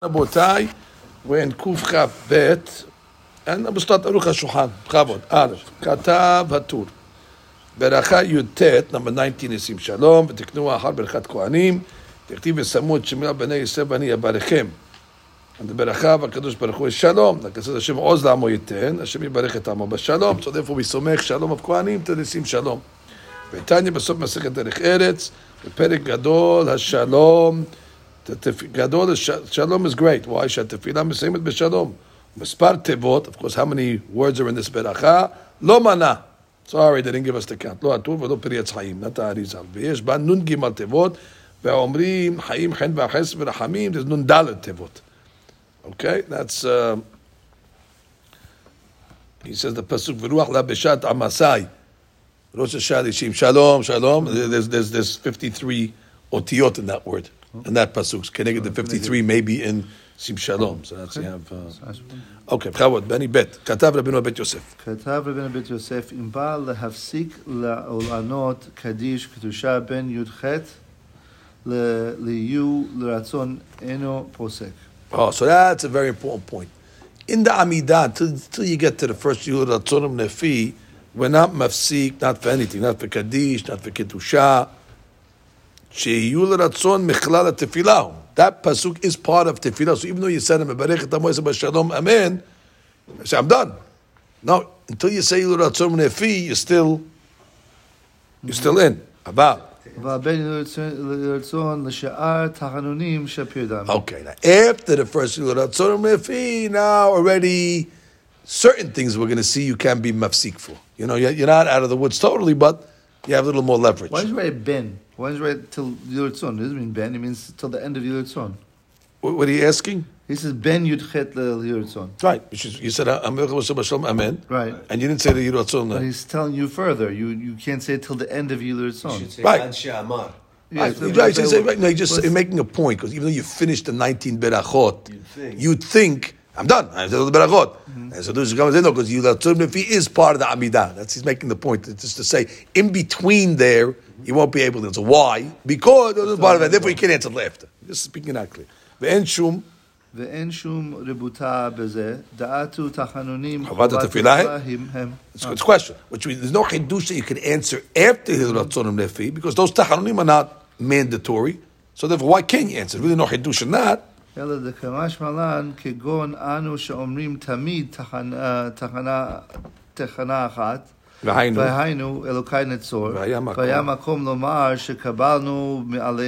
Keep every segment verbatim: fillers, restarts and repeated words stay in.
Rabotai, we're in Kuf Chaf Bet, and I'm going to start Aruch HaShulchan, Chavod, Aleph, Katav HaTur, Beracha Yud Tet, number nineteen, Yisim Shalom, V'tiknu Ahar Berachat Kohanim, Tektiv Esamut, Shemila B'nei Yisrael B'ani Yabarechem, and the Beracha V'Kadosh Baruch Hu is Shalom, like it says, Hashem Oz La'amo Yiten, Hashem Yibarech Et Amo B'Shalom, so therefore we Somech Shalom of Kohanim, to Yisim Shalom, V'Tanya B'Sof Masechet Derech Eretz, V'Perek Gadol HaShalom, Gadol Shalom is great. Why? Shatefila mesemet b'Shalom. Mispar tevot. Of course, how many words are in this beracha? Lo mana. Sorry, they didn't give us the count. Lo atur v'lo periyatz chaim. Not the Arizal. Ve'yesh ba nun gimal tevot. Ve'omrim chaim chen v'aches v'rachamim. There's nun dalet tevot. Okay, that's. Uh, he says the pasuk v'ruach la b'shat amasai. Rosh Hashanah Shalom Shalom. There's there's there's fifty-three otiyot in that word. And that pasuk, connected to fifty-three, maybe in Sim Shalom. So that's you have. Uh, okay, Chavod Beni Bet Katav Rabbeinu Bet Yosef. Katav Rabbeinu Bet Yosef. Im ba lehavsik la'olanot kadish kedusha ben yudchet leyu l'ratzon eno posek. Oh, so that's a very important point. In the Amidah, till, till you get to the first yud ratzonim nefi, we're not mafsik, not for anything, not for kadish, not for kedusha. That pasuk is part of tefillah. So even though you said amen, you say I'm done. No, until you say you're still you're still in. About. Okay, now after the first nefi, now already certain things we're going to see you can be mafsik for. You know, you're not out of the woods totally, but you have a little more leverage. Why is it ben? Why is it till Yurtzon? It doesn't mean ben. It means till the end of Yurtzon. What, what are you asking? He says ben yudchet Yurtzon. Right. You said amen. Right. And you didn't say the Yurtzon. But he's telling you further. You you can't say till the end of Yurtzon. You should say right. Ad she'amar. Yes, right. Right. Say, right. No, you're just you're making a point because even though you finished the nineteen berachot, you'd think, you'd think I'm done. I said the berachot. Mm-hmm. And so this comes in because Yulatzurmifi is part of the Amidah. That's he's making the point. It's just to say in between there you won't be able to answer. Why? Because it's it's part of it. Therefore you can't answer laughter. Just speaking out clear. Ve'en shum. Ve'en shum rebuta bezeh da'atu tachanunim chavat tefilah. It's a good question. Which means there's no chidush that you can answer after Yulatzurmifi because those tachanunim are not mandatory. So therefore, why can't you answer? Really, no chidush in that. Ela the kamash malan kegon anu sheomrim tamid tachana tachana tachana achat v'hainu elokai netzor v'ya makom lomar shekabalnu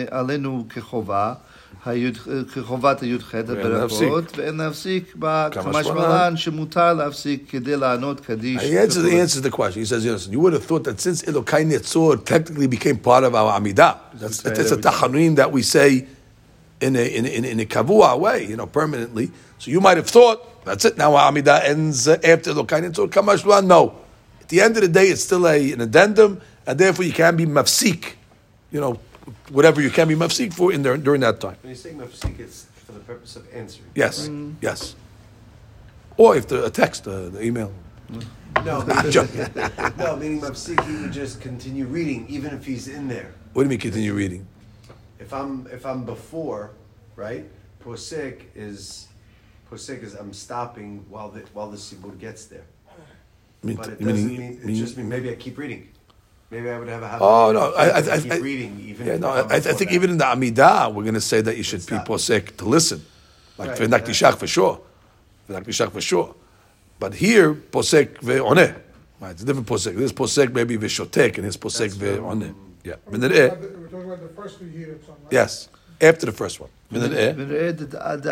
alenu kechova hayud kechovat hayudchet berachot ve'en nafsik ba kamash malan shemutar lafsik kedei la'anot kadish. He answers the answers the question. He says, "You know, you would have thought that since elokai netzor technically became part of our Amidah, that's that's a tachanim that we say." In a in in in a kavua way, you know, permanently. So you might have thought that's it. Now Amidah ends after Lokayin. So Kamashlan, no. At the end of the day, it's still a an addendum, and therefore you can be mafsik. You know, whatever you can be mafsik for in there during that time. When you say mafsik, it's for the purpose of answering. Yes, right? mm. yes. Or if the a text, uh, the email. Mm. No, no. Meaning mafsik, he would just continue reading, even if he's in there. What do you mean continue reading? If I'm if I'm before, right? Posek is posek is I'm stopping while the while the sibur gets there. Mean, but it doesn't mean, mean it mean, just means maybe I keep reading. Maybe I would have a habit. Oh no, I, I, I keep I, reading even. Yeah, no, I, I think that. Even in the Amidah, we're going to say that you should be posek to listen, like for Nakdishach for sure, for Nakdishach for sure. But here posek ve'oneh, right? It's a different posek. This posek maybe ve'shotek, and his posek ve'oneh. Yeah. We're talking about the first two years. Yes. After the first one. Okay, he's going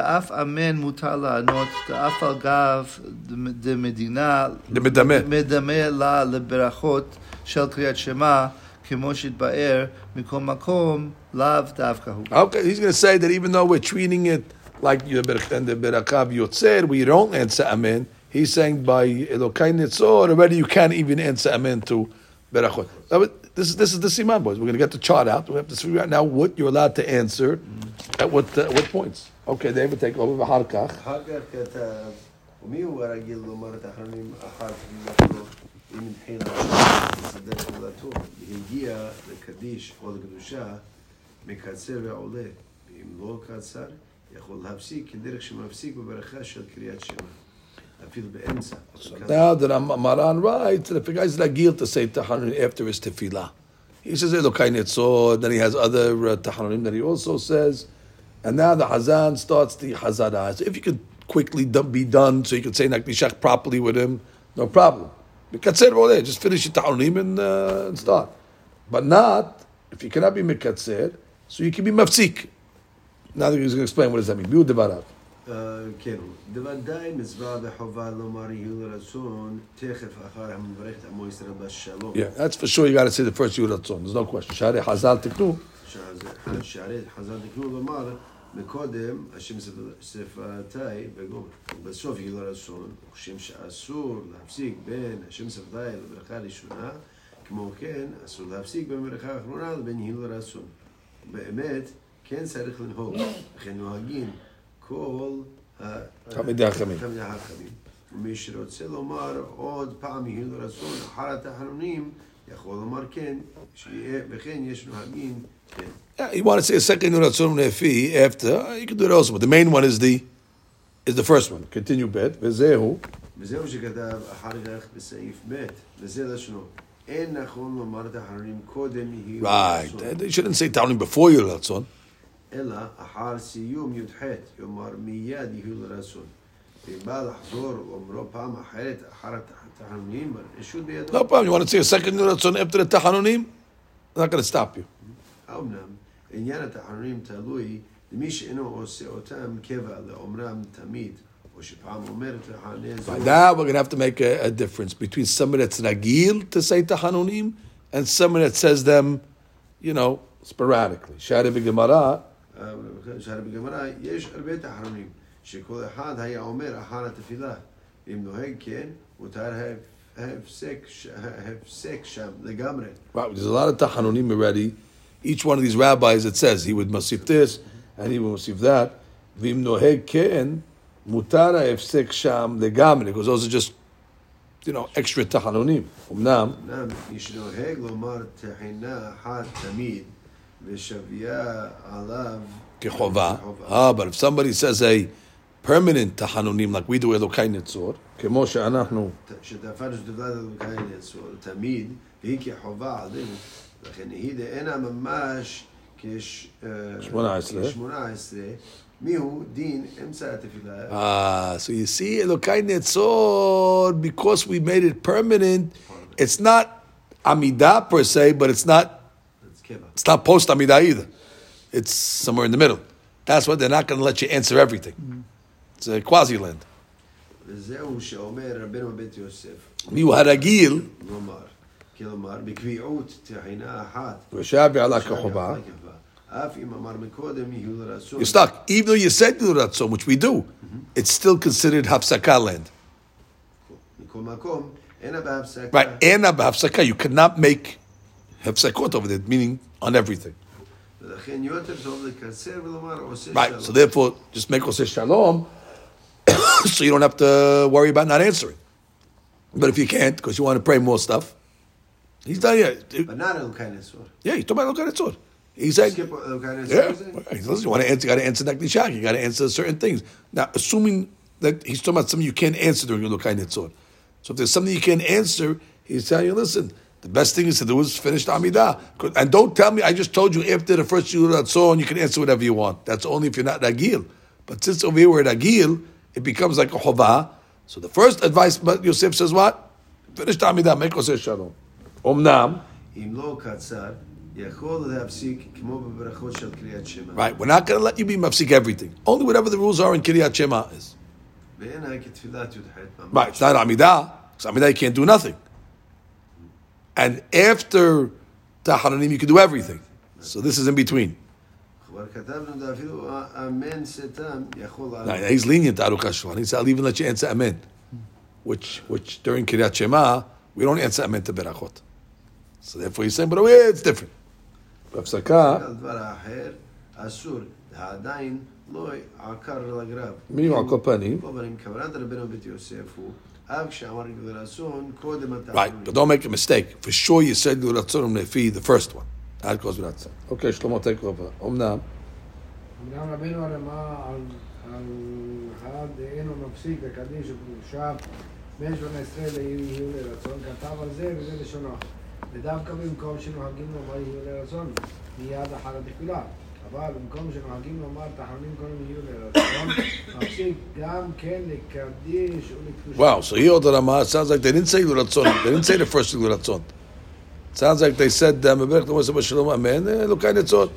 to say that even though we're treating it like the Berakav Yotzer, we don't answer amen. He's saying by Elokai Netzor, already you can't even answer amen to Berachot. This is this is the Siman, boys. We're going to get the chart out. We have to figure out now what you're allowed to answer at what uh, what points. Okay, they would take over. Harkach. Harkach. יכול להפסיק כדרך שמפסיק בברכה של קריאת שמע. אפילו באמצע. Now that Maran writes, the guy is not guilty to say Tahanun after his tefillah. He says Elokai Netzor, then he has other uh, Tahanunim that he also says. And now the Hazan starts the Hazara. So if you could quickly be done, so you could say Nakbishach properly with him, no problem. Mikatzer oleh, just finish the Tahanunim and, uh, and start. But not, if you cannot be Mikatzer, so you can be Mafsik. Now that he's going to explain what does that mean. Bi'u Devarav. כן, דוודאי מצווה וחובה לומר יהיו רצון תכף אחר המברך את עמו ישראל בשלום. Yeah, that's for sure you got to say the first יהיו רצון. There's no question. שערי חז"ל תקנו. שערי חז"ל תקנו לומר מקודם השם שפתיי וגומר. בסוף יהיו רצון וכשם שאסור להפסיק בין השם שפתיי לברכה הראשונה, כמו כן אסור להפסיק בין הברכה האחרונה לבין יהיו רצון. באמת כן צריך לנהוג, וכן נוהגים כל תלמידי החכמים. ומי שרוצה לומר עוד פעם יהיו רצון אחר התחנונים, יכול לומר כן, וכן יש נוהגים כן. Yeah, you want to say a second יהיו רצון לפי, after, you can do it also, but the main one is the, is the first one. Continue ב' וזהו. וזהו שכתב אחר כך בסעיף ב' וזה לשונו. אין נכון לומר תחנונים קודם יהיו רצון. Right, you shouldn't say תחנונים before יהיו רצון. אלא אחר סיום י"ח, יאמר מיד יהיו לרצון. ובא לחזור ואומרו פעם אחרת אחר התחנונים, רשות בידו. לא פעם, you want to say a second לרצון after התחנונים? I'm not going to stop you. אמנם, עניין התחנונים תלוי למי שאינו עושה אותם קבע לאומרם תמיד, או שפעם אומר תחנן זו. Now we're going to have to make a, a difference between someone that's רגיל to say תחנונים and someone that says them, you know, sporadically. שערי בגמרא, שערי בגמרא, יש הרבה תחנונים, שכל אחד היה אומר אחר התפילה, אם נוהג כן, מותר הפסק שם לגמרי. Wow, there's a lot of תחנונים already. Each one of these rabbis, it says, he would must receive this, and he would receive that. ואם נוהג כן, מותר הפסק שם לגמרי, because those are just, you know, extra תחנונים. אמנם, יש נוהג לומר תחינה אחת תמיד, Ah, but if somebody says a permanent tahanunim like we do Elokai Netzor, כמו שאנחנו שתפרש דברי אלוקי נצור תמיד והיא כחובה עלינו, לכן היא דאינה ממש כ-שמונה עשרה מיהו דין אמצע התפילה. Ah, so you see Elokai Netzor, because we made it permanent, it's not Amidah per se, but it's not it's not post Amidah either. It's somewhere in the middle. That's why they're not going to let you answer everything. Mm-hmm. It's a quasi-land. Mihu haragil. כלומר, בקביעות תחינה אחת. ושבי עלה כחובה. אף אם אמר מקודם יהיו לרצון. You're stuck. Even though you said יהיו לרצון, which we do, mm-hmm. it's still considered hapsaka land. מכל מקום, אינה בהפסקה. Right, אינה בהפסקה. You cannot make hapsakot over there, meaning on everything. Right, so therefore, just make Oseh Shalom, so you don't have to worry about not answering. But if you can't, because you want to pray more stuff, he's done yeah. But not Elokai Netzor. Yeah, he's talking about Elokai Netzor. He's saying, skip Elokai Netzor. Yeah, listen, you want to answer, you got to answer Nakdishach, you got to answer certain things. Now, assuming that he's talking about something you can't answer during Elokai Netzor. So if there's something you can't answer, he's telling you, listen, the best thing is to do is finish the Amidah. And don't tell me, I just told you after the first Yehud Ratzon, you can answer whatever you want. That's only if you're not Ragil. But since over here we're Ragil, it becomes like a Chovah. So the first advice, Yosef says what? Finish the Amidah, make Oseh Shalom. Omnam. Right, we're not going to let you be Mafsik everything. Only whatever the rules are in Kiryat Shema is. Right, it's not Amidah. Because Amidah you can't do nothing. And after Tahanunim, you can do everything. So this is in between. Now, he's lenient to Aruch HaShulchan. He said, I'll even let you answer Amen. Which which during Kiryat Shema, we don't answer Amen to Berachot. So therefore he's saying, but away, it's different. Right, but don't make a mistake. For sure you said the first one. That goes without saying. Okay, Shlomo, take over. Omnam. بنعم ربنا ولما الهاد إنه نفسيك كديش شاب مش ونسرد يهيو لرسون كتاب الزيب وزيب شناخ ודווקא במקום שנוהגים לומר יהיו לרצון, מיד אחר התפילה. אבל במקום שנוהגים לומר תחנונים קודם יהיו לרצון, מפסיק גם כן לקדיש ולקדושה. Wow, so here the Rama, it sounds like they didn't say לרצון. They didn't say the first thing לרצון. It sounds like they said, מברך תמור סבא שלום אמן, אלוקי נצון.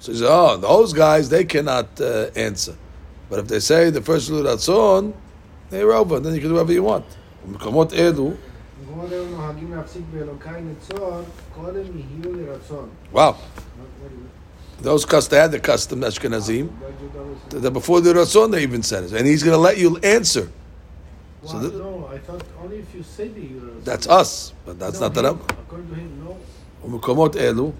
So he said, oh, those guys, they cannot uh, answer. But if they say the first thing לרצון, they're over. Then you can do whatever you want. במקומות אלו, wow. Those customers, they had the custom, Ashkenazim, that before the Ratzon they even said it. And he's going to let you answer. Well, so the, no, I thought only if you say the Ratzon. That's us, but that's no, not the Rabbah. According to him, no. Umekomot elu.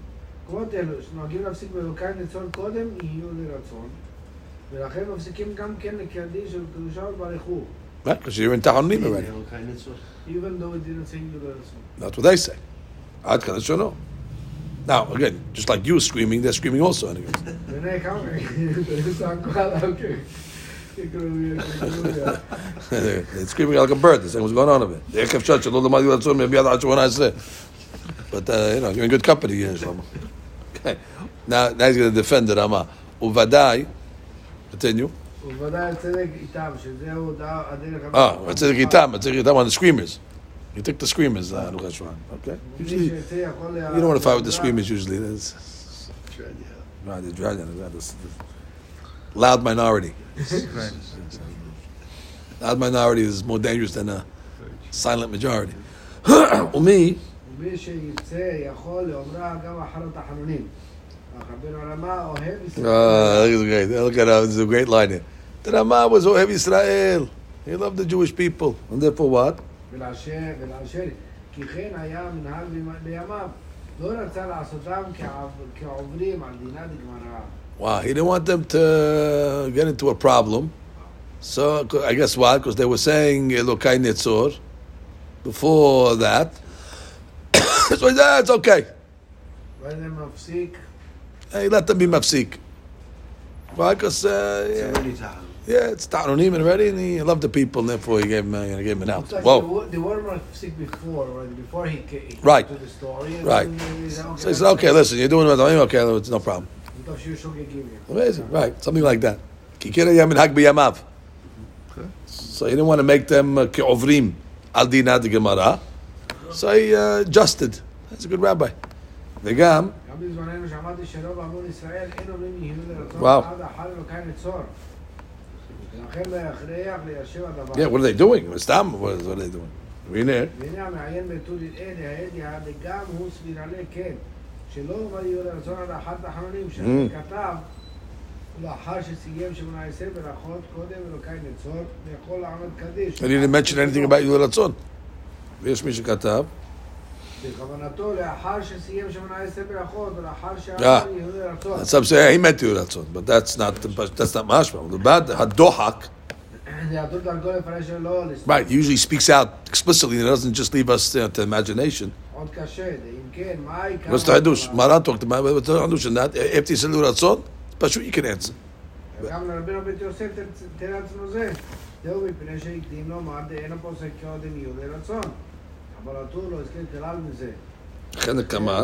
Umekomot elu, שנוהגים להפסיק באלוקי ניצון קודם יהיו לרצון, ולכן מפסיקים גם כן לקדש של קדושה וברכו. Right, because you're in Tahanim already. Even though it didn't say you were Ratzon. That's what they say. Ad Kan Shono. Now, again, just like you screaming, they're screaming also, anyways. They're screaming like a bird. They're saying, what's going on over there? But, uh, you know, you're in good company here, Shlomo. Okay. Now, now he's going to defend the Rama. Uvadai, continue. Ah, הצדק איתם, הצדק איתם on the screamers. You take the screamers, uh, okay? Usually, you don't want to fight with the screamers usually. That's no, the dragon. Loud minority. Loud minority is more dangerous than a silent majority. ומי? ומי שיצא יכול לאומרה גם אחר התחנונים. Oh, great. Look at that. It's a great line here. The Rama was Ohev Yisrael. He loved the Jewish people. And therefore what? Wow, he didn't want them to get into a problem. So, I guess why? Because they were saying Elokai Netzor before that. So he said, it's okay. He let them be mafsik. Why? Because uh, yeah, yeah, it's ta'anunim already, and he loved the people, and therefore he gave him, uh, gave him an out. Like whoa, they were mafsik before, right? Before he came right. to the story. Right. He said, okay, so he said, okay, listen, you're doing it. Okay, it's no problem. Amazing, right? Something like that. Okay. So he didn't want to make them ke'ovrim al dinad gemara. So he uh, adjusted. That's a good rabbi. Vegam. Wow. Yeah, what are they doing? What are they doing? We know. Mm. I didn't mention anything about Yul Ratzon. Yes, Misha Katav. Yeah, some say he meant Yehud Ratzon, but that's not that's not mashma. The bad hadohak. Right, he usually speaks out explicitly. It doesn't just leave us you know, to imagination. What's the hadush? Maran talked about what's the hadush in that. If he said Yehud Ratzon, but sure you can answer. חלק כמה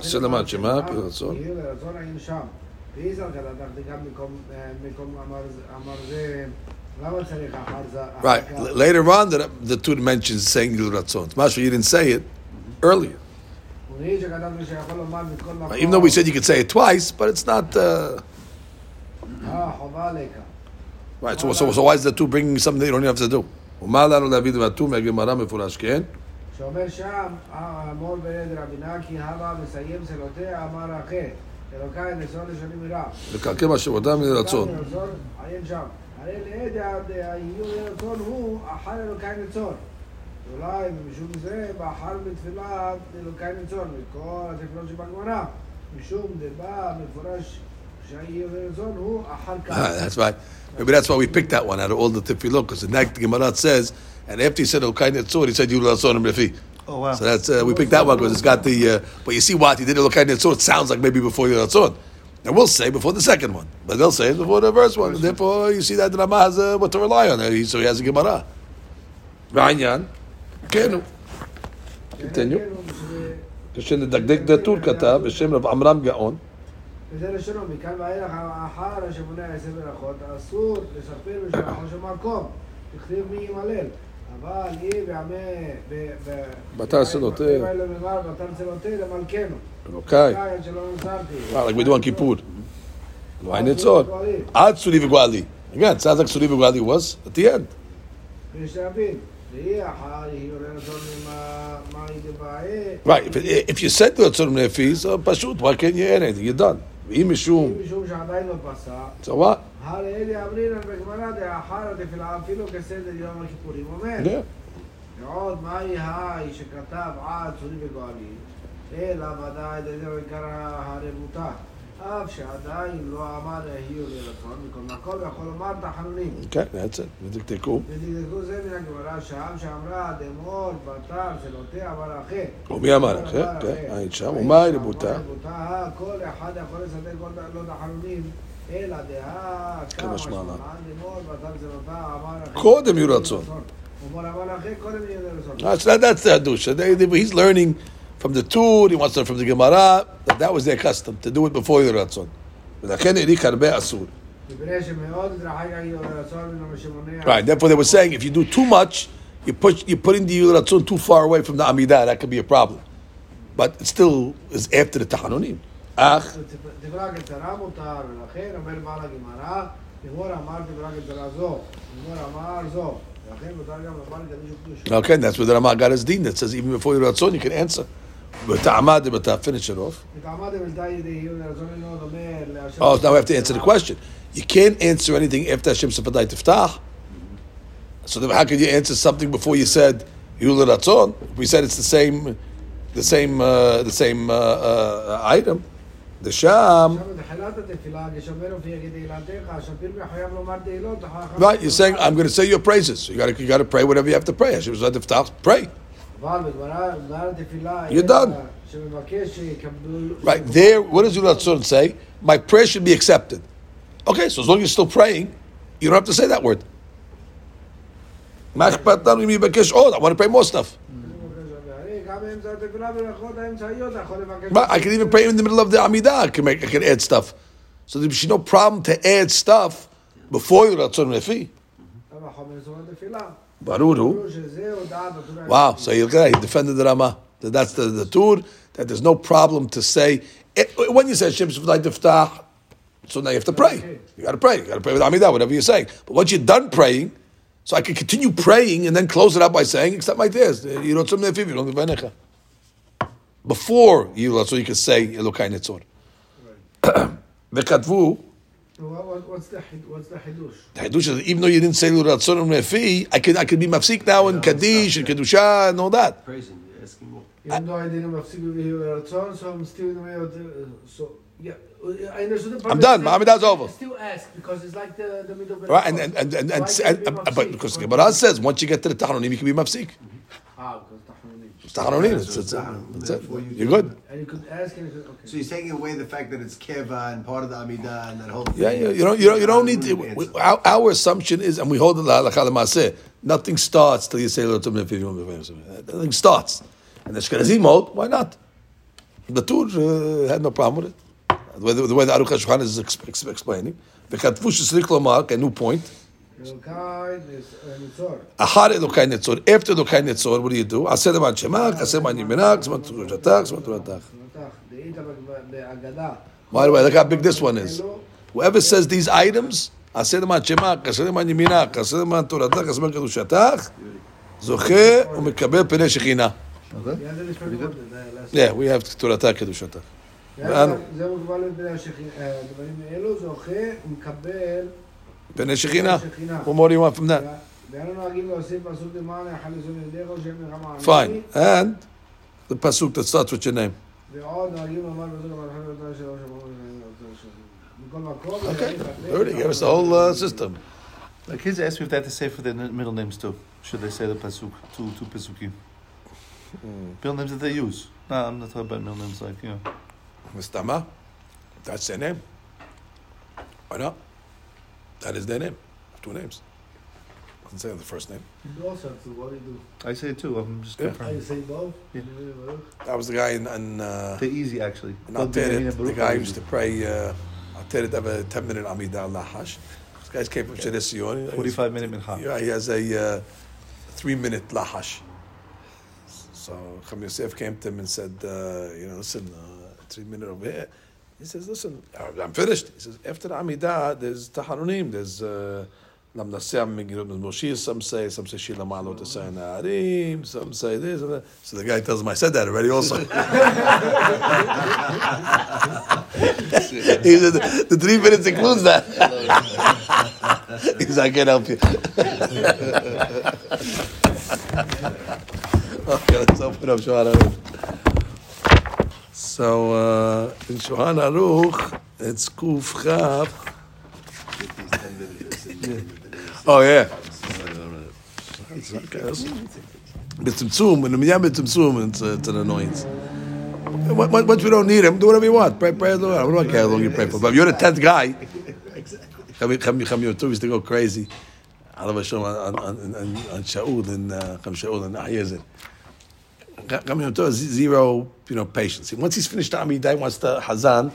שלמת שמה ברצון right later on the, the two mentions saying Yehud Ratzon. Masha, you didn't say it earlier, even though we said you could say it twice, but it's not uh, right so, so, so why is the two bringing something you don't have to do? ומה לנו להביד ואתו מהגמרא מפורש כן? שאומר שם, אמור ברד רבינה כי הווה מסיים סלותה אמר אחר, אלוקאי נסון לשנים מירה. וככה מה שעודם לרצון. עיין שם. הרי לידע היהיו לרצון הוא אחר אלוקאי נסון. אולי משום זה, באחר בתפילה אלוקאי נסון, מכל התפלות שבגמרא. משום דבא מפורש שהיהיו לרצון הוא אחר כך. Maybe that's why we picked that one out of all the tefillot, because the next Gemara says, and after he said Elokay Netzor, he said Yehud Ratzon Refi. Oh wow! So that's uh, we picked that one because it's got the. Uh, but you see what he did look at Netzor. It sounds like maybe before the Netzor. And we'll say before the second one, but they'll say before the first one. And therefore, you see that the Rama has uh, what to rely on. He, so he has a Gemara. Ra'inyan, kenu. Continue. Kishen dagdeg datur katav b'shem Rav Amram Gaon. אבל היא ועמי... בתר סלוטר. בתר סלוטר למלכנו. אוקיי. like we do on Kippur. Why not so? עד סולי וגואלי. Again, sounds like סולי וגואלי was at the end. Right, if, if you said to a tzur mnefi, so פשוט, why can't you add anything? You're done. ואם משום... So what? Yeah. Okay, that's it. ותדקדקו. ומי אמר לך? כן, היית שם. ומה הרבותה? כמשמע לה. קודם יהיו רצון. That's the Hadush. He's learning from the Tur, he wants to learn from the Gemara, that that was their custom, to do it before the Ratzon. Right, therefore they were saying, if you do too much, you push, you put in the Ratzon too far away from the Amidah, that could be a problem. But it still is after the Tachanunim. Ach. Okay, that's where the Rama got his deen, that says even before the Ratzon, you can answer. But I finish it off. Oh, now we have to answer the question. You can't answer anything after Hashem Sefatai Tiftach. So then how can you answer something before you said Yul Ratzon? We said it's the same, the same, uh, the same uh, uh, item. The Sham. Right, you're saying I'm going to say your praises. You got to, you got to pray whatever you have to pray. Hashem Sefatai Tiftach, pray. You're done. Right there, what does Yul Ratzon say? My prayer should be accepted. Okay, so as long as you're still praying, you don't have to say that word. I want to pray more stuff. But I can even pray in the middle of the Amidah. I can, make, I can add stuff. So there's no problem to add stuff before Yul Ratzon Nefi. Baruru. Wow, so you look at that, he defended the Rama. That's the, the Tur, that there's no problem to say. When you say Hashem Sefatai Tiftach, so now you have to pray. You got to pray. You got to pray with Amidah, whatever you're saying. But once you're done praying, so I can continue praying and then close it up by saying, except my tears. Before you, so you can say, Elokai Netzor. Vekatvu. What, what's the what's the Hidush? The Hidush is even though you didn't say Yul Ratzon Nefi, I could I could be mafsik now in Kaddish and Kedusha and all that. Praising, asking more. Even though I didn't mafsik with Yul Ratzon, so I'm still in the way of the so yeah. I understood the I'm done. Amida's over. Still ask because it's like the the middle. Right, and and and and, and, so and, and, and but because Gemara says once you get to the Tachanunim, you can be mafsik. Mm-hmm. Ah, because Tachanunim. Tachanunim. That's, that's, that's, that's it. You You're good. And you could ask. And you could, okay. So you're taking away the fact that it's Keva and part of the Amidah and that whole thing. Yeah, yeah. You don't. You don't. You don't need. To, we, our, our assumption is, and we hold it la'alachal ma'aseh. Nothing starts till you say l'otam. Nothing starts. And the Ashkenazim hold. Why not? The Tur uh, had no problem with it. The way the, the, the Aruch HaShulchan is ex- ex- explaining, a new point. After Elokai Netzor, what do you do? Aseh leman Shemach, Aseh leman Yiminach, Zman Turatach, Zman Turatach. By the way, look how big this one is. Whoever says these items, Aseh leman Shemach, Aseh leman Yiminach, Aseh leman Turatach, Zman Turatach, Zoche u'mekabel Penei Shekhinah. Yeah, we have Turatach Kedushatach. זה מוגבל לדברים האלו, זה אוכל ומקבל פני שכינה. What do you want from that? Fine. And the pasuk that starts with your name. Okay. There you go. It's the whole uh, system. The kids ask me if they have to say for their middle names too. Should they say the pasuk, two, two pasukim? Mm. Middle names that they use. No, I'm not talking about middle names like, you know. Mustama, that's their name. Why not? That is their name. Two names. I can say the first name. You also have to, what do you do? I say it too. I'm just confirming. Yeah. You say both? Yeah. That was the guy in... in uh, They're easy, actually. In Ateret, the guy who used to pray Ateret, uh, have a ten-minute Amidah Lahash. This guy came from Shedeh Sion. forty-five-minute Mincha. Yeah, he has a uh, three-minute Lahash. So Chaim Yosef came to him and said, uh, you know, listen, uh, three minutes over here. He says, listen, I'm finished. He says, after the Amidah, there's Taharunim, there's... Uh, Some say, some say Shila Malo to say Naarim, some say this and that. So the guy tells him, I said that already also. He said, the three minutes includes that. He says, I can't help you. Okay, let's open up Shulchan Aruch. So, uh, in Shulchan Aruch, it's Kuf Chav. Yeah. Oh yeah. It's tzum when the miyam it's tzum it's an annoyance. What, what, what you don't need him, do whatever you want. Pray, pray. I don't care how long you pray for. But if you're the tenth guy. Exactly. Chaim Yotov used to go crazy. Alav Hashem on on on Shaul and Chaim Shaul and Ahiyazin. Chaim Yotov has zero, you know, patience. Once he's finished Amidah, he wants to Hazan.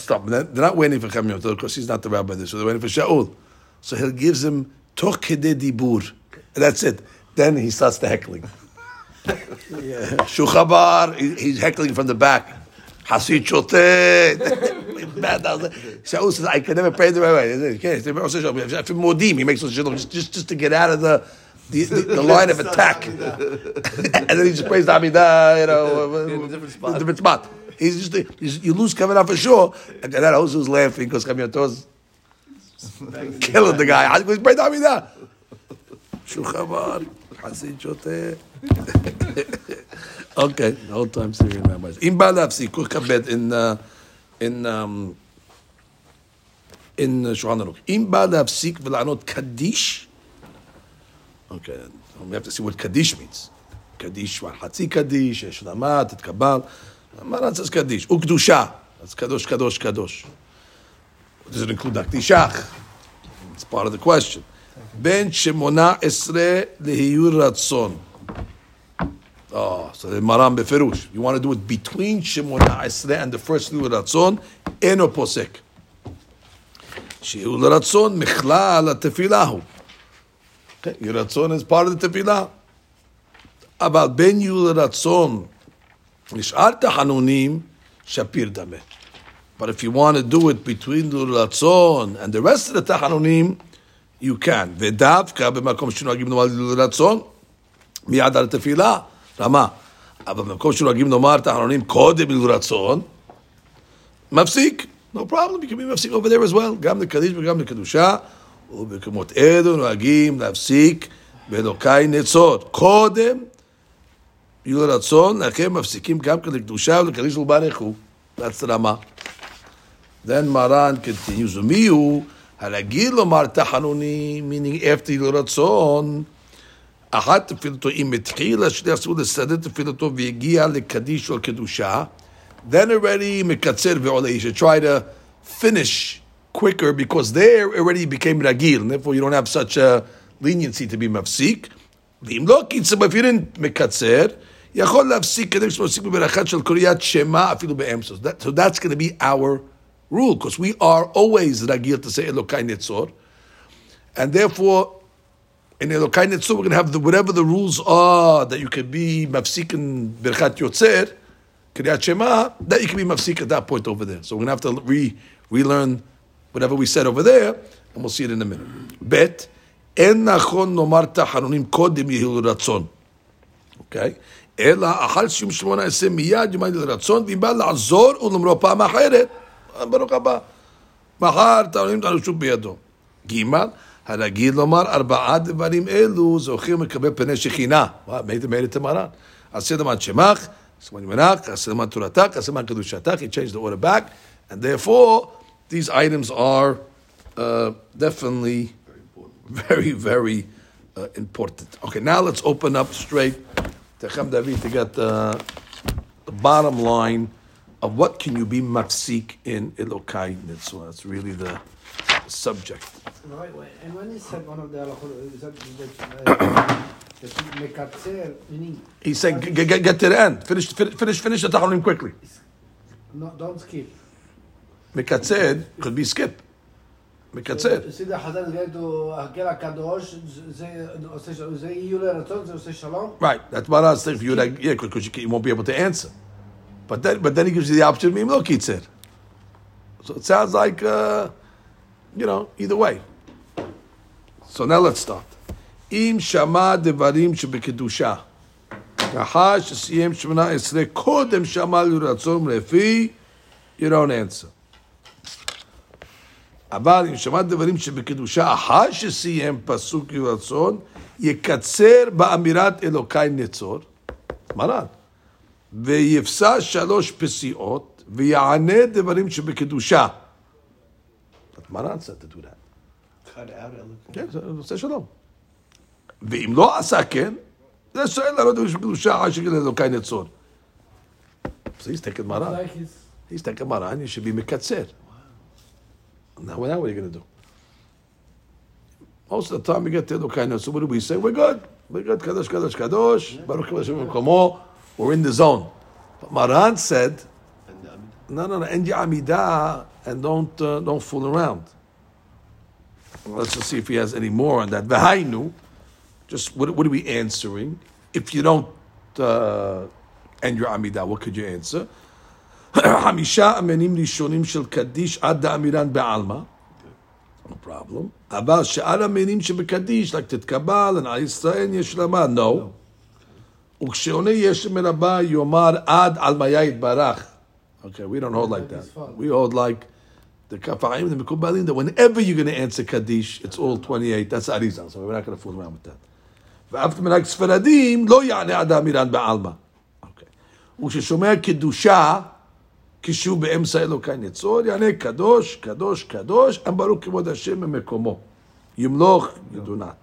Stop. They're not waiting for Chaim Yotov because he's not the rabbi there, so they're waiting for Shaul. So he gives him toch kede dibur. That's it. Then he starts the heckling. Shuchabar, he's heckling from the back. Hasid chote. Shaul says, I can never pray the right way. He makes those shidduchim just just to get out of the the, the, the line of attack. And then he just prays the Amidah, you know, in a different spot. He's just he's, you lose Kavana for sure. And that also is laughing because Kamiotos killing the guy. I was praying Amidah. Shuchabar, Hasid Chote. Okay, the whole time Syrian rabbis. In Balafsi, Kukabed in uh, in um, in Shulchan Aruch. In Balafsik v'lanot kaddish. Okay, we have to see what kaddish means. Kaddish, Hatzi kaddish, Eshlamat, et Kabal. Maran says kaddish. Ukdusha. That's kadosh, kadosh, kadosh. Does it include Akdishach? It's part of the question. Ben Shemona Esre Lehiyur Ratzon. Oh, so the Maram Beferush. You want to do it between Shemona Esre and the first Lehiyur Ratzon, Eno Posek. Shehul Ratzon Mechlal HaTefilahu. Okay, your Ratzon is part of the Tefilah. About Ben Yul Ratzon Nish'ar Tahanunim Shapir Dameh. But if you want to do it between the Ratzon and the rest of the Tahanunim, you can. Vedavka b'makom shenogim nomar l'Ratzon, miyad al tefila, Rama. But b'makom shenogim nomar Tahanunim kodem l'Ratzon, mafsik, no problem. You can be mafsik over there as well. Gam l'Kadish, gam l'Kedusha, u'b'kemot edu noagim l'afsik b'elokai netzot kodem l'Ratzon, lachem mafsikim gam l'Kedusha l'Kadish l'Banechu. That's the Rama. Then Maran continues, Umiyu, Haragil Omar Tahanuni, meaning after Yuratzon, Ahat Filto Imetchila, Shleasu, the Sadat Filto Vigia, the Kaddish or Kedusha. Then already Mekatzer Ve'ole, you should try to finish quicker because there already became Ragil, and therefore you don't have such a leniency to be Mafsik. Vimlok, it's if you didn't Mekatzer. So that, so that's going to be our rule, because we are always ragil to say Elokai Netzor, and therefore in Elokai Netzor we're going to have the, whatever the rules are that you can be mafsik in Birchat Yotzer, Kriyat Shema, that you can be mafsik at that point over there. So we're going to have to re relearn whatever we said over there, and we'll see it in a minute. Bet en nachon nomar tahanunim kodim yehil ratzon. Okay. Ela achal shum shmona esem miyad yomad ratzon v'ibal azor ulamro pa macheret. Baruch haba. Machar ta'olim ta'anushub biyado. Gimal, haragid lomar arba'ad devarim elu zochir mekabeh peneh shechina. Wow, made the merit to Maran. Aseh daman shemach, aseh menach, aseh daman turatak, aseh daman kedushatak. He changed the order back. And therefore, these items are uh, definitely very, very, very uh, important. Okay, now let's open up straight Techem David to get the, the bottom line of what can you be mafsik in Elokai Nitzvah. That's really the subject. Right. And when he said one of the halachot, is that that meaning? He said, get, get, get to the end. Finish, finish, finish the tachanim quickly. No, don't skip. Mekatzer could be skip. Mekatzer. See the Hazan is going to Hakela Kadosh. They you learn a they say shalom. Right. That's what I was saying. You like yeah, because you won't be able to answer. But then, but then he gives you the option. Look, he said. So it sounds like. Uh, You know, either way. So now let's start. Im shama devarim shebekedusha. Kahar shesiyem shemana esre kodem shama l'ratzom lefi. You don't answer. Aval im shama devarim shebekedusha. Ahar shesiyem pasuk l'ratzon yekatzer ba'amirat elokai netzor. Marat. Ve'yifsa shalosh pesiot ve'yaneh devarim shebekedusha. Maran said to do that. Cut out Elokai. Say shalom. Ve'im lo asaken, that's shayel l'rodem shekidusha ha'shegil Elokai netzor. So he's taking Maran. Like his... He's taking Maran. You should be mekatzer. Wow. Now, now what are you going to do? Most of the time, we get to Elokai netzor. What do we say? We're good. We're good. Kadosh, kadosh, kadosh. Baruch Hashem Komo. We're in the zone. But Maran said, no, no, no. End your Amidah and don't uh, don't fool around. Let's just see if he has any more on that. V'hainu, just what, what are we answering? If you don't uh, end your Amidah, what could you answer? Hamisha amenim lishonim shel kaddish ad ha'amiran be'alma. No problem. Aval she'al amenim shebekaddish like titkabal and al Yisrael yesh lama. No. Ukshe'oneh yesh merabah yomar ad almayayit barach. Okay, we don't hold like that. We hold like the Kafaim, the Mikubalim, that whenever you're going to answer Kaddish, it's all twenty-eight. That's Arizal, so we're not going to fool around with that. After Menak Sfaradim, lo ya'ane adam iran ba'alma. Okay. U'sheshomea kedusha, kishu be'emsa elokai netzor, ya'ane kadosh, kadosh, kadosh, and baruch kivod Hashem mekomo. Yimloch, you do not.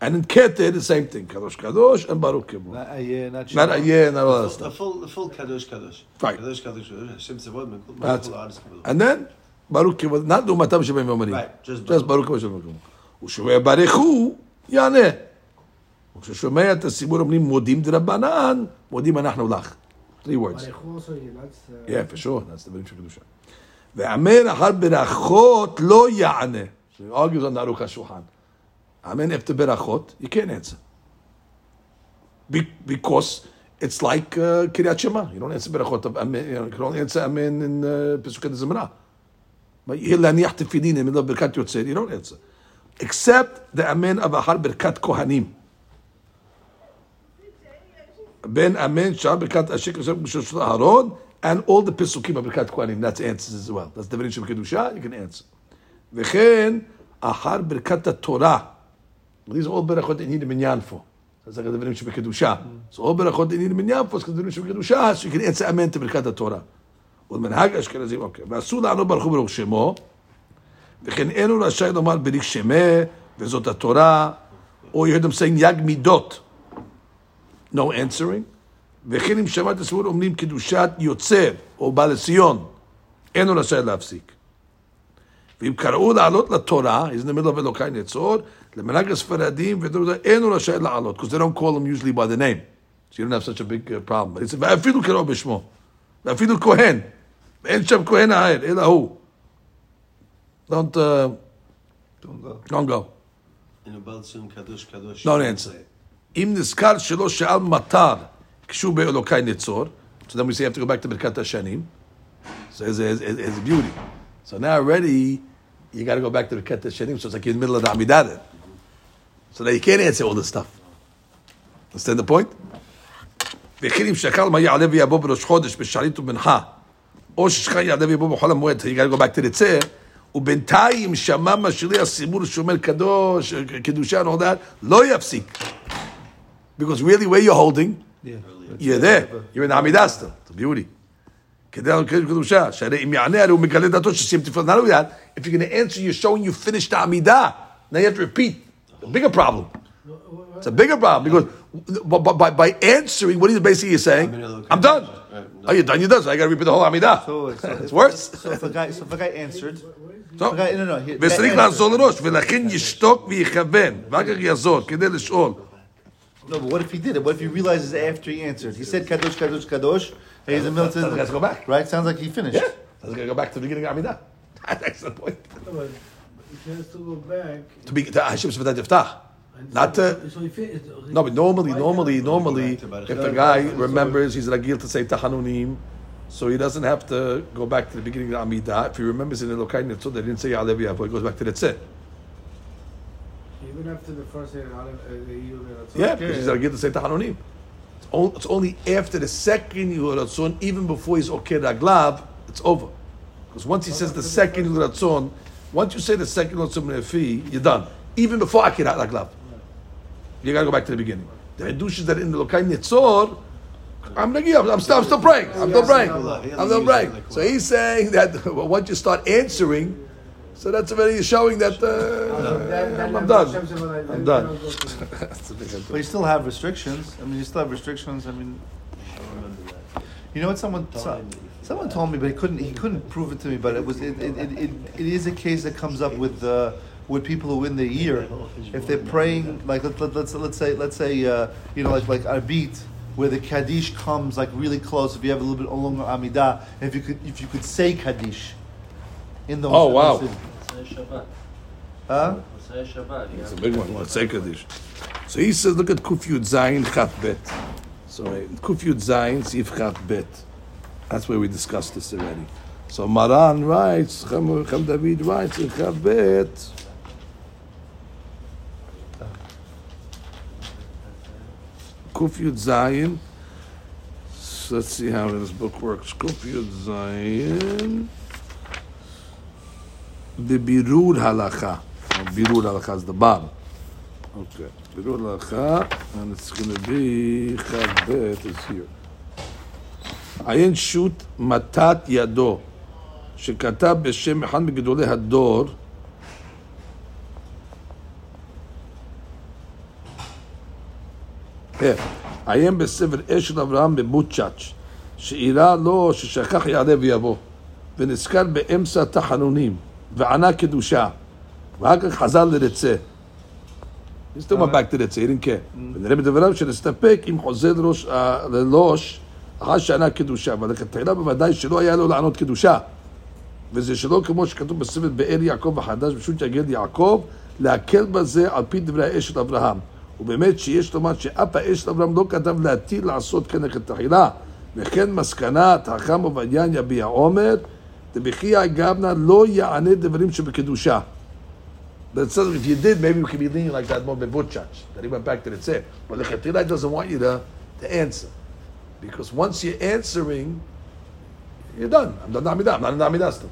And in Keter, the same thing. Kadosh Kadosh and Baruch Kibur. Not Ayeh, not Shabbat. Not Ayeh, not all that stuff. The full, the full Kadosh Kadosh. Right. Kadosh Kadosh Kadosh. Hashem Tzavod, Mekul. And then, Baruch Kibur. Not do Matam Shabbat Vamarim. Right. Just Baruch Kibur. Just Baruch Kibur. Ushuveh Barechu, Yaneh. Ushuveh Tassibur, Omnim Modim Drabanan, Modim Anachnu Lach. Three words. Barechu also, yeah, for sure. That's the Baruch Kadosh. Ve'amer Ahar Berachot Lo Yaneh. So he argues on the Aruch HaShulchan. Amen after berachot, you can't answer. Be- because it's like uh, Kiryat Shema. You don't answer berachot of amen. You don't answer amen in Pesukat Zemra. But you don't answer. Except the amen of Ahar Birkat Kohanim. Ben amen Shah Birkat Ashik Aharon and all the Pesukim of Birkat Kohanim. That's answers as well. That's the definition of Kedusha. You can answer. V'chen Ahar Birkat Torah. These are all berachot that you need a minyan for. That's like the divinity of kedusha. So all berachot that you need a minyan for is the divinity of kedusha. So you can answer amen to berkat the Torah. Well, menhag Ashkenazim. Okay. V'asur la'anu baruch hu baruch shemo. V'chen enu ra'shay lomar berik shemeh vezot the Torah. Or you heard them saying yag midot. No answering. V'chen im shamat esvur omnim kedushat yotzer or balesion. Enu ra'shay la'afsik. V'im kara'u la'alot la Torah. He's in the middle of Elokai Netzor. Because they don't call him usually by the name. So you don't have such a big uh, problem. But it's Va'afidu Karo Bishmo. Va'afidu Kohen. V'en Shem Kohen Ha'er. Elahu. Don't, uh, don't go. Don't go. In a Balsum Kadosh Kadosh. Don't answer. Im Niskar Shelo She'al Matar Kishu Be'elokai Netzor. So then we say you have to go back to Birkat HaShanim. So it's, it's, it's beauty. So now already, you got to go back to Birkat HaShanim. So it's like you're in the middle of the Amidah. So now you can't answer all this stuff. Understand the point? You got to go back to the Tzeh. ובינתיים שמע מה שלי הסימור שומר קדוש, קדושה and all that, לא יפסיק. Because really where you're holding, yeah. You're there. You're in Amidah still. It's a beauty. If you're going to answer, you're showing you finished the Amidah. Now you have to repeat. A bigger problem. It's a bigger problem because by, by, by answering what he's basically saying. I'm, I'm done. Right, no. Are you done? You're done. So I got to repeat the whole Amidah. So, so it's worse. So if a guy, so if a guy answered, so guy, no, no, no. No, but what if he did it? What if he realizes after he answered? He said kadosh, kadosh, kadosh, and he's in the middle. Has to go back. Right? Sounds like he finished. Yeah, has to go back to the beginning of Amidah. That's the point. He has to go back to be to Hashem's V'dat Yiftach. Not to, so fit, no, but normally, normally, normally, if a guy remembers he's ragil to say Tachanunim, so he doesn't have to go back to the beginning of the Amidah. If he remembers in Elokai Netzot, they didn't say Ya'alev Ya'avoy, he goes back to the Tzit. Even after the first day, yeah, because he's ragil to say Tachanunim. It's only after the second Yuratzon, even before he's Oker Raglav, it's over. Because once he says the second Yuratzon, once you say the second Yuratzon Mefi, you're done. Even before Akirat Raglav. You gotta go back to the beginning. The Hadush that in the Lokai Netzor, I'm I'm still I'm still praying. I'm still praying. I'm still praying. So he's saying that once you start answering, so that's already showing that uh, I'm done. I'm done. But you still have restrictions. I mean, you still have restrictions. I mean, you know what? Someone someone told me, but he couldn't he couldn't prove it to me. But it was it it it, it, it is a case that comes up with the. Uh, with people who in the year, if they're praying, like let, let, let's let's say let's say uh, you know like like Arbit, where the Kaddish comes like really close. If you have a little bit longer Amidah, if you could if you could say Kaddish in the oh wow, huh? It's a big one. Let's say Kaddish. So he says, look at Kuf Yud Zayin Chaf Bet. So Kuf Yud Zayin Sif Chaf Bet. That's where we discussed this already. So Maran writes, Chacham David writes in Chaf Bet. Kuf Yud Zayin. So let's see how this book works. Kuf Yud Zayin. The Birur Halakha. Birur Halakha is the Bab. Okay. Birur Halakha. And it's going to be Chaf Bet is here. Ayin Shut Matat Yado. Shekata B'Shem Echan B'Gedolei Hador. I am besivir Eshel Avraham beMutchach, she'ira lo sheshakach ya'aleh v'yavo, v'niskar beEmsa Tachanunim, v'ana kedusha, v'hakach Chazal l'Retze. He still went back to Retze. He didn't care. V'nerem devarav she'nistapek im chozel rosh lelosh achar she'ana kedusha, v'lechatchila b'vaday she'lo haya lo la'anot kedusha, וזה שלא כמו שכתוב בספר באר יעקב החדש, פשוט יגד יעקב להקל בזה על פי דברי אשת אברהם. ובאמת שיש לומר שאף האשת אברהם לא כתב להתיר לעשות כנכת תחילה, וכן מסקנת החם ובעניין יביע עומר, דבחי הגבנה לא יענה דברים שבקדושה. That's something, if you did, maybe you could be leaning like that more than Butchach, that he went back to the Tzeh. But the Chetila doesn't want you to, to answer. Because once you're answering, you're done. I'm done the Amidah. I'm not in the Amidah still.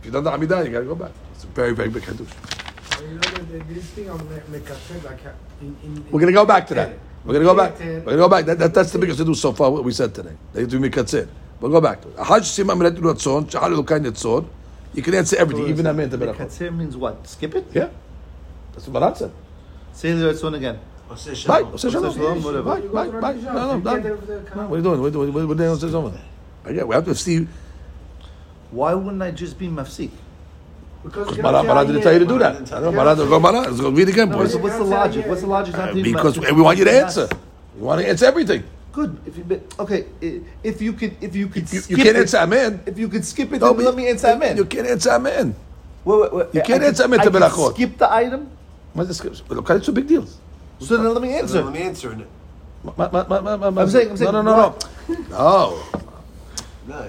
If you've done the Amidah, you got to go back. It's a very, very big Hadush. We're going to go back to that. We're going to go back. We're going to go back. That, that, that's the biggest Hadush so far, what we said today. They do Mikatzir. We'll go back to it. You can answer everything, even Amen. Mikatzir means what? Skip it? Yeah. That's what Barat said. Say the Ratzon again. Bye. Bye. Bye. Bye. No, no, no. What are you doing? What are you doing? What are you doing? Yeah, we have to see. Why wouldn't I just be mafsik? Because Marat didn't tell you to do that. Marat, go Marat. Let's go read again, boys. What's the logic? What's the logic? Not to because we want you to answer. We want to answer everything. Good. If you okay, if you could, if you could, if you, skip you can't it, answer amen. If you could skip it, no, then let me answer amen. You can't answer amen. Wait, wait, wait. You can't answer amen to Berachot. Skip the item. What's the skip? Look, it's a big deal. So then let me answer. Let me answer it. I'm saying. I'm saying. No, no, no, no. No. No,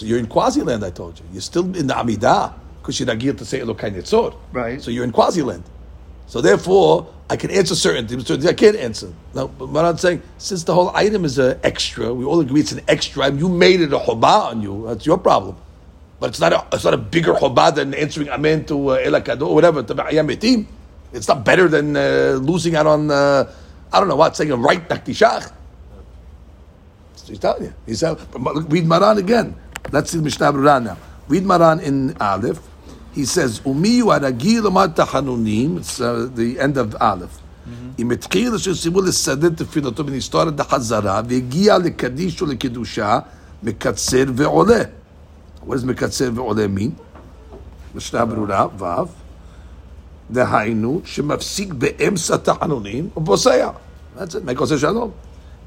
you're in Quasi-land, I told you. You're still in the Amidah, because you're not geared to say Elokai Netzor. Right. So you're in Quasi-land. So therefore, I can answer certain things, certain things I can't answer. Now, but Maran's saying, since the whole item is an extra, we all agree it's an extra, you made it a chobah on you, that's your problem. But it's not a, it's not a bigger chobah than answering Amen to uh, Elakado or whatever, to Ba'ayam Etim. It's not better than uh, losing out on, uh, I don't know what, saying a right Naktishach. He's telling you. He's telling you. Read Maran again. Let's see the Mishnah Berurah now. Read Maran in Aleph. He says, Umiyu aragil omar tachanunim. It's uh, the end of Aleph. אם התחילו שסיימו לסדר תפילתו ונסתור את החזרה, והגיע לקדיש או לקדושה, מקצר ועולה. מה זה מקצר ועולה מין? משנה ברורה, ו' דהיינו, שמפסיק באמצע תחנונים, ובוסע. מה עושה שלום?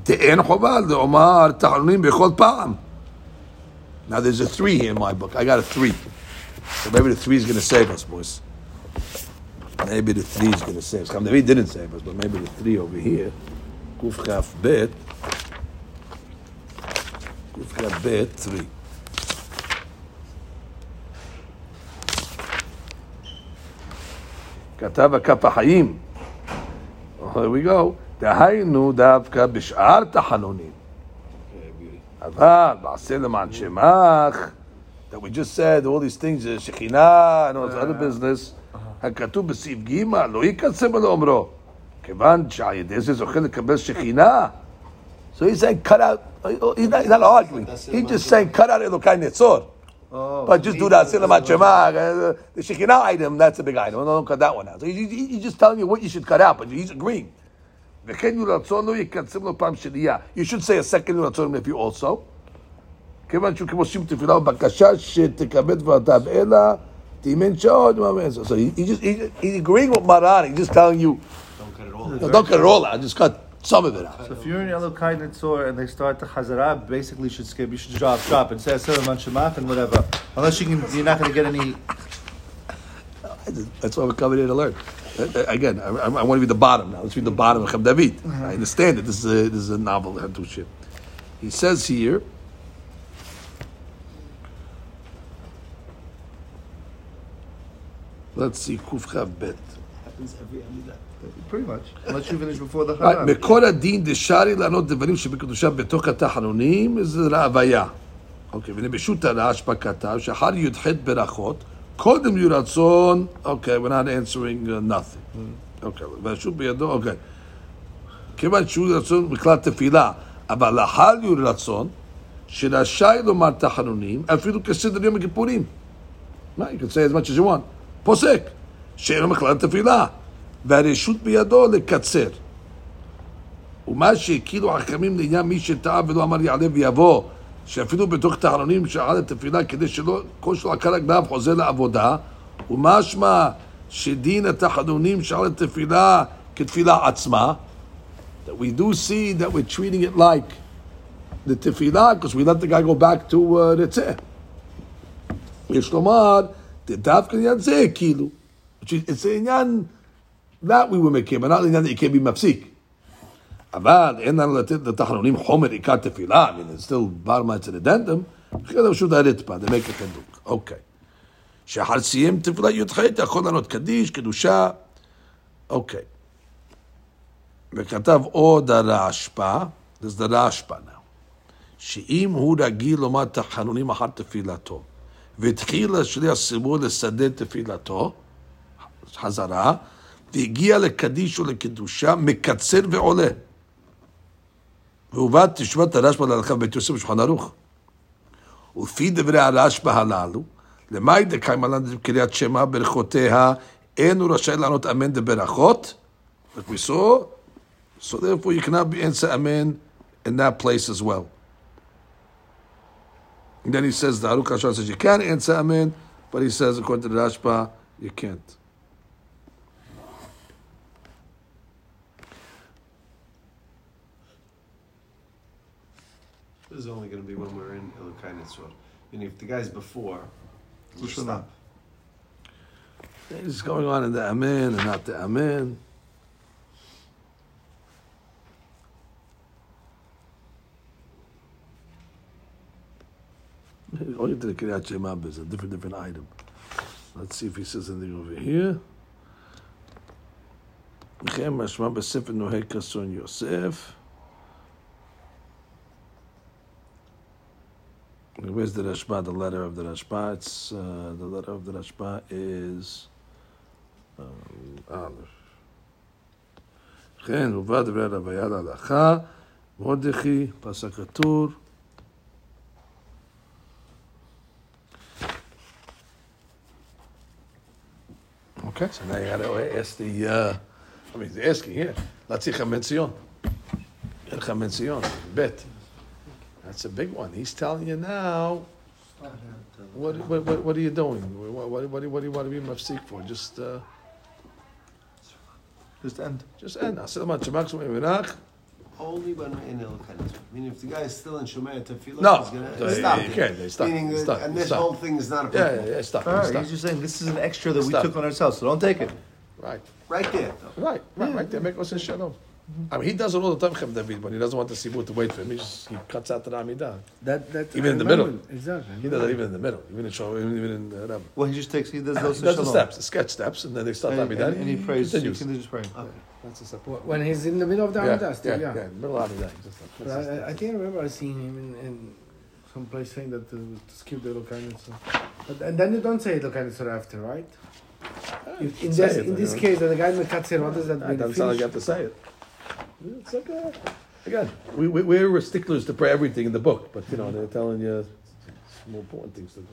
אין חובה לומר תחנונים בכל פעם. Now there's a three here in my book. I got a three. So maybe the three is going to save us, boys. Maybe the three is going to save us. Come, the three didn't save us, but maybe the three over here. Kuf Chaf Bet. Kuf Chaf Bet, three. Katava Kapahayim. Oh, here we go. Dahainu davka bish'ar tahanonim. That we just said, all these things, the Shekhinah and all this other business. So he's saying, cut out. He's not, he's not arguing. He's just saying, cut out Elokai Netzor. But just do that. The Shekhinah item, that's a big item. Don't cut that one out. So he's just telling you what you should cut out, but he's agreeing. You should say a second Yuratzon if you also. So he, he just, he, he's agreeing with Maran. He's just telling you, don't cut it all out. No, don't cut it all out. Just cut some of it out. So if you're in Elokai Netzor and they start the Chazara, basically you should skip. You should drop shop and say Asir Man Shemach and whatever. Unless you can, you're not going to get any. That's why we're coming here to learn. Again, I, I want to read the bottom now. Let's read the bottom of Chaf David. Mm-hmm. I understand it. This is a, this is a novel. He says here, let's see, Kuf Chaf Bet. Happens every Amidah. Pretty much. Unless you finish before the Haram. Mekor adin deshari lanot devarim shebekudusha betoch hatachanunim is ra'avaya. Okay, v'nebeshuta la'ashpakata shahar yudchet berachot. Kodem Yuratzon. Okay, we're not answering uh, nothing. Mm-hmm. Okay, Vashu Biyado. Okay. Kevan Shuratzon, we call Tefillah. But Lahal Yuratzon, Shirashai Lomar Tachanunim, Afilu Kesidr Yom Kippurim. You can say as much as you want. Posek, She'enu Meklat Tefillah. Vareshut Biyado Lekatser. Uma She'kilu Hakamim Le'inyan Mi She'ta'a Velo Amar Ya'aleh V'yavo. שאפילו בתוך תחנונים שעל התפילה כדי שלא כל שלא הקל הגנב חוזר לעבודה ומשמע שדין התחנונים שעל התפילה כתפילה עצמה. That we do see that we're treating it like the תפילה, because we let the guy go back to uh, רצה. יש לומר, דווקא עניין זה כאילו. זה עניין, that we were making, but not עניין that you can't be מפסיק. אבל אין לנו לתת לתחנונים חומר עיקר תפילה, it's still bar mitzvah addendum, וכן פשוט הרטפה, זה make a חדוק. אוקיי. שאחר סיים תפילה י"ח, יכול לענות קדיש, קדושה. אוקיי. וכתב עוד הרשב"א, זה הרשב"א now, שאם הוא רגיל לומר תחנונים אחר תפילתו, והתחיל שליח הציבור לסדר תפילתו, חזרה, והגיע לקדיש או לקדושה, מקצר ועולה. והובא תשובת הרשב"א להלכה בבית יוסף בשולחן ערוך. ולפי דברי הרשב"א הללו, למאי דקיים עלן בקריאת שמע ברכותיה, אין הוא רשאי לענות אמן דברכות, וכביסו, so therefore you cannot answer amen in that place as well. And then he says, the Aruch HaShulchan says you can answer amen, but he says according to the Rashbah, you can't. This is only going to be when we're in Elokai Netzor. And if the guy's before, we stop. It's going on in the Amen and not the Amen. Only to the Kriyat Shema is a different, different item. Let's see if he says anything over here. Chem Hashma B'Sefer Noheg Kason Yosef. Where's the Rashbah? The letter of the Rashbah. It's uh, the letter of the Rashbah is Aleph. Chen uvad v'er avayad alacha Mordechi pasakatur. Okay. So now you got to ask the uh, I mean, they're asking here. Let's see Chametz Zion. Chametz Zion, bet. That's a big one. He's telling you now. What what what, what are you doing? What what what, what do you want to be mafsik for? Just uh, just end. Just end. Only when we're in El Khanis. Meaning, if the guy is still in Shomei Tefillah, no, he's going to stop. You can't stop. Meaning, it's that, and this stop. Whole thing is not a problem. Yeah, yeah, yeah, stop. Right, stop. He's just saying this is an extra that it's we stop. Took on ourselves, so don't take it. Right, right there. Though. Right, right, yeah. Right there. Make us in shalom. Mm-hmm. I mean, he does it all the time, Chaim David, but he doesn't want the Sibur to wait for him. He, just, he cuts out the Amidah. That, that even I in the middle. Exactly. He does that even in the middle. Even in Shom, even, even in uh, Rab. Well, he just takes. He does those. He does the steps, the sketch steps, and then they start and, the Amidah. And, and he, he prays. He continues praying. Okay. That's the support. When he's in the middle of the yeah, Amidah, still, yeah, yeah, yeah, middle of Amidah. Just like, but just, I, I, I can't remember seeing him in, in some place saying that to, to skip the Elokayim. So. And then you don't say Elokayim after, right? If, in, this, it, in this case, the guy in the Katsir, what does that mean? It doesn't sound like you have to say it. It's like, uh, again, we, we, we're sticklers to pray everything in the book, but you know, they're telling you more important things to do.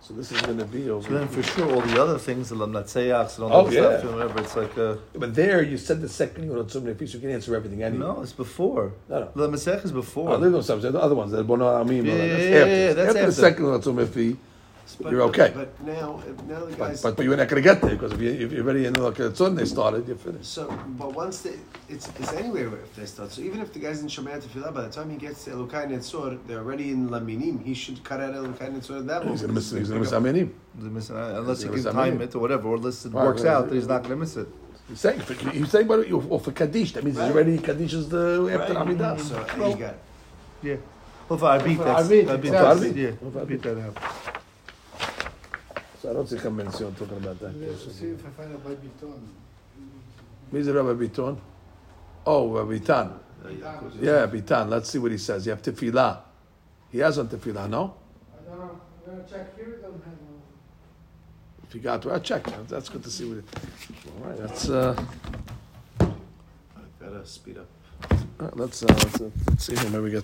So this is going to be over. So then for sure, all the other things, the Lamnatseach, and all that stuff, remember, it's like a... Yeah, but there, you said the second, you can answer everything anyway. No, it's before. No, no. Lamnatseach is before. Oh, leave those subjects, the other ones, the Bono Amim, yeah, that's yeah, after. Yeah, that's after. After the second Lamnatseach. But, you're okay. But now, now the guys. But, but, but you're not going to get there because if, you, if you're already in the Kitzon, they started, you're finished. So, but once they, it's it's anywhere if they start. So even if the guy's in Shomei Tefillah, by the time he gets to Elokai Netzor, they're already in Laminim. He should cut out Elokai Netzor at that moment. He's going to miss. He's going to miss Aminim. Unless he can time it or whatever, or unless it right, works right, out, right. He's not going to miss it. He's saying, he's saying, but or for Kaddish, that means right. He's already Kaddish is the after right. Amidah. Mm-hmm. So well, you got it. Yeah. Over Arbit. Arbit. Arbit. Yeah. Arbit. That happens. So I don't see Chametz Zion talking about that. Let's see if I find Rabbi Biton. Who's Rabbi Biton? Oh, Rabbi Bitan. Yeah, Bitan. Let's see what he says. You have tefillah. He has on tefillah, no? I don't know. I'm going to check here. Don't have one. If you got to, I'll check. That's good to see what it is. All right, that's... Uh... I've got to speed up. All right, let's, uh, let's, uh, let's see here. Maybe we get...